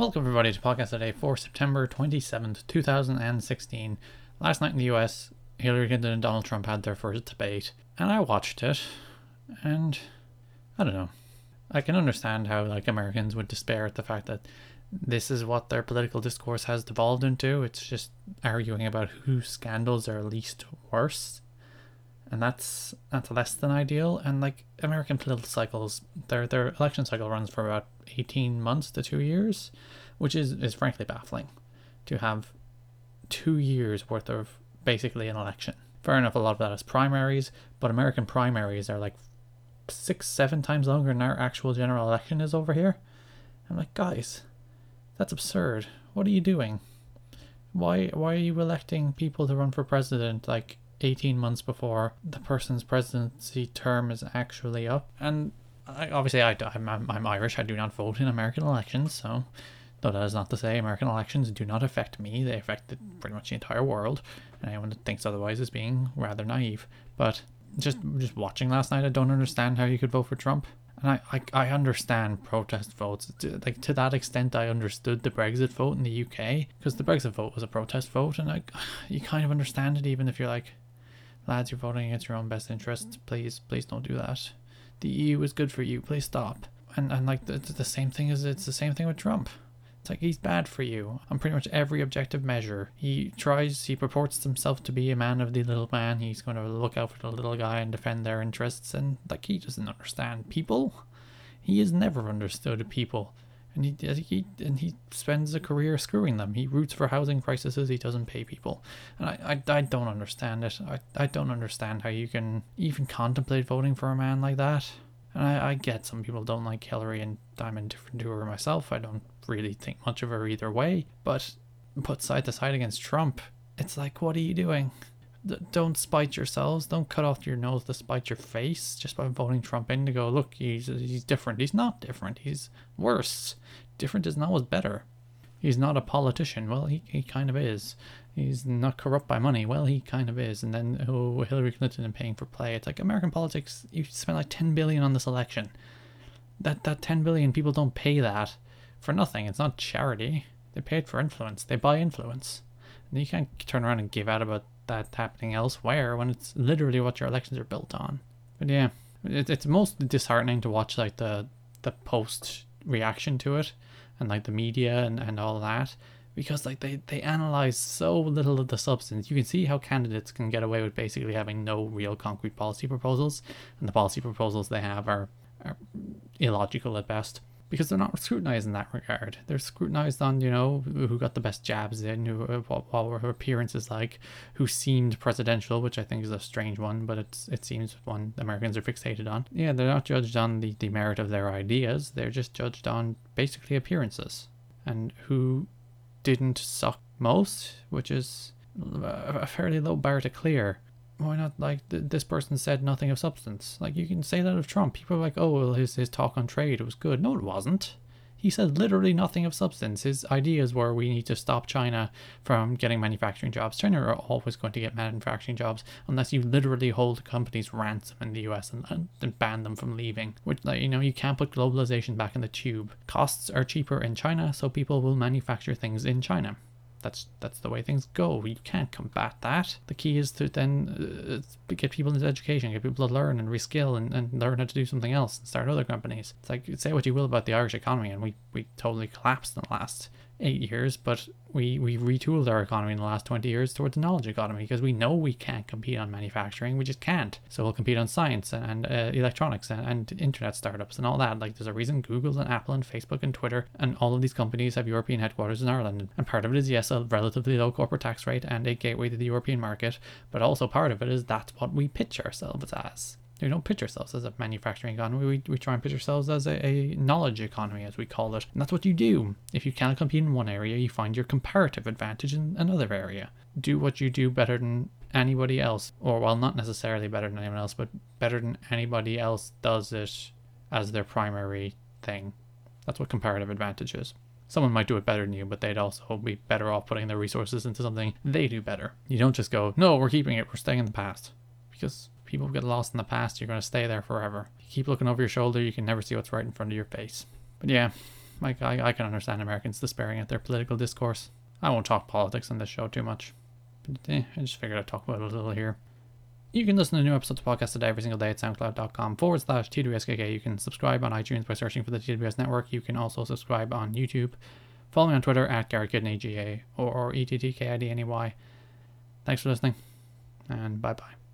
Welcome everybody to Podcast Today for September 27th, 2016. Last night in the US, Hillary Clinton and Donald Trump had their first debate, and I watched it, and I don't know. I can understand how Americans would despair at the fact that this is what their political discourse has devolved into. It's just arguing about whose scandals are least worse. And that's less than ideal. And American political cycles, their election cycle runs for about 18 months to 2 years, which is frankly baffling, to have 2 years worth of basically an election. Fair enough, a lot of that is primaries, but American primaries are 6-7 times longer than our actual general election is over here. I'm like, guys, that's absurd. What are you doing? Why are you electing people to run for president 18 months before the person's presidency term is actually up? And I'm Irish. I do not vote in American elections, so though that is not to say American elections do not affect me. They affect pretty much the entire world, and anyone that thinks otherwise is being rather naive. But just watching last night, I don't understand how you could vote for Trump. And I understand protest votes. To that extent, I understood the Brexit vote in the UK, because the Brexit vote was a protest vote, and you kind of understand it, even if you're lads, you're voting against your own best interests. Please don't do that. The EU is good for you. Please stop. It's the same thing with Trump. It's he's bad for you on pretty much every objective measure. He purports himself to be a man of the little man. He's going to look out for the little guy and defend their interests. And he doesn't understand people. He has never understood people. And he spends a career screwing them. He roots for housing crises. He doesn't pay people. And I don't understand it. I don't understand how you can even contemplate voting for a man like that. And I get some people don't like Hillary, and I'm indifferent to her myself. I don't really think much of her either way. But put side to side against Trump, it's what are you doing? Don't spite yourselves. Don't cut off your nose to spite your face just by voting Trump in to go, look, he's different. He's not different. He's worse. Different isn't always better. He's not a politician. Well, he kind of is. He's not corrupt by money. Well, he kind of is. And then Hillary Clinton and paying for play. It's American politics. You spent $10 billion on this election. That $10 billion, people don't pay that for nothing. It's not charity. They pay it for influence. They buy influence. And you can't turn around and give out about that's happening elsewhere when it's literally what your elections are built on. But yeah, it's most disheartening to watch the post reaction to it, and the media and all that, because they analyze so little of the substance. You can see how candidates can get away with basically having no real concrete policy proposals, and the policy proposals they have are illogical at best, because they're not scrutinized in that regard. They're scrutinized on, who got the best jabs in, what were her appearances who seemed presidential, which I think is a strange one, but it seems one Americans are fixated on. Yeah, they're not judged on the merit of their ideas. They're just judged on basically appearances. And who didn't suck most, which is a fairly low bar to clear. Why not, this person said nothing of substance. You can say that of Trump. People are oh, well, his talk on trade was good. No, it wasn't. He said literally nothing of substance. His ideas were, we need to stop China from getting manufacturing jobs. China are always going to get manufacturing jobs unless you literally hold companies ransom in the US and ban them from leaving. Which, you can't put globalization back in the tube. Costs are cheaper in China, so people will manufacture things in China. That's the way things go. You can't combat that. The key is to then get people into education, get people to learn and reskill and learn how to do something else and start other companies. It's say what you will about the Irish economy, and we totally collapsed in the last 8 years, but we retooled our economy in the last 20 years towards the knowledge economy, because we know we can't compete on manufacturing. We just can't. So we'll compete on science and electronics and internet startups and all that. There's a reason Google and Apple and Facebook and Twitter and all of these companies have European headquarters in Ireland. And part of it is, yes, a relatively low corporate tax rate and a gateway to the European market, but also part of it is that's what we pitch ourselves as. We don't pitch ourselves as a manufacturing economy. We try and pitch ourselves as a knowledge economy, as we call it. And that's what you do. If you can't compete in one area, you find your comparative advantage in another area. Do what you do better than anybody else. Or, well, not necessarily better than anyone else, but better than anybody else does it as their primary thing. That's what comparative advantage is. Someone might do it better than you, but they'd also be better off putting their resources into something they do better. You don't just go, no, we're keeping it, we're staying in the past. Because people get lost in the past, you're going to stay there forever. You keep looking over your shoulder, you can never see what's right in front of your face. But yeah, I can understand Americans despairing at their political discourse. I won't talk politics on this show too much. But I just figured I'd talk about it a little here. You can listen to new episodes of the podcast today every single day at soundcloud.com/TWSKK. You can subscribe on iTunes by searching for the TWS Network. You can also subscribe on YouTube. Follow me on Twitter at GaryKidneyGA or ETTKIDNEY. Thanks for listening, and bye-bye.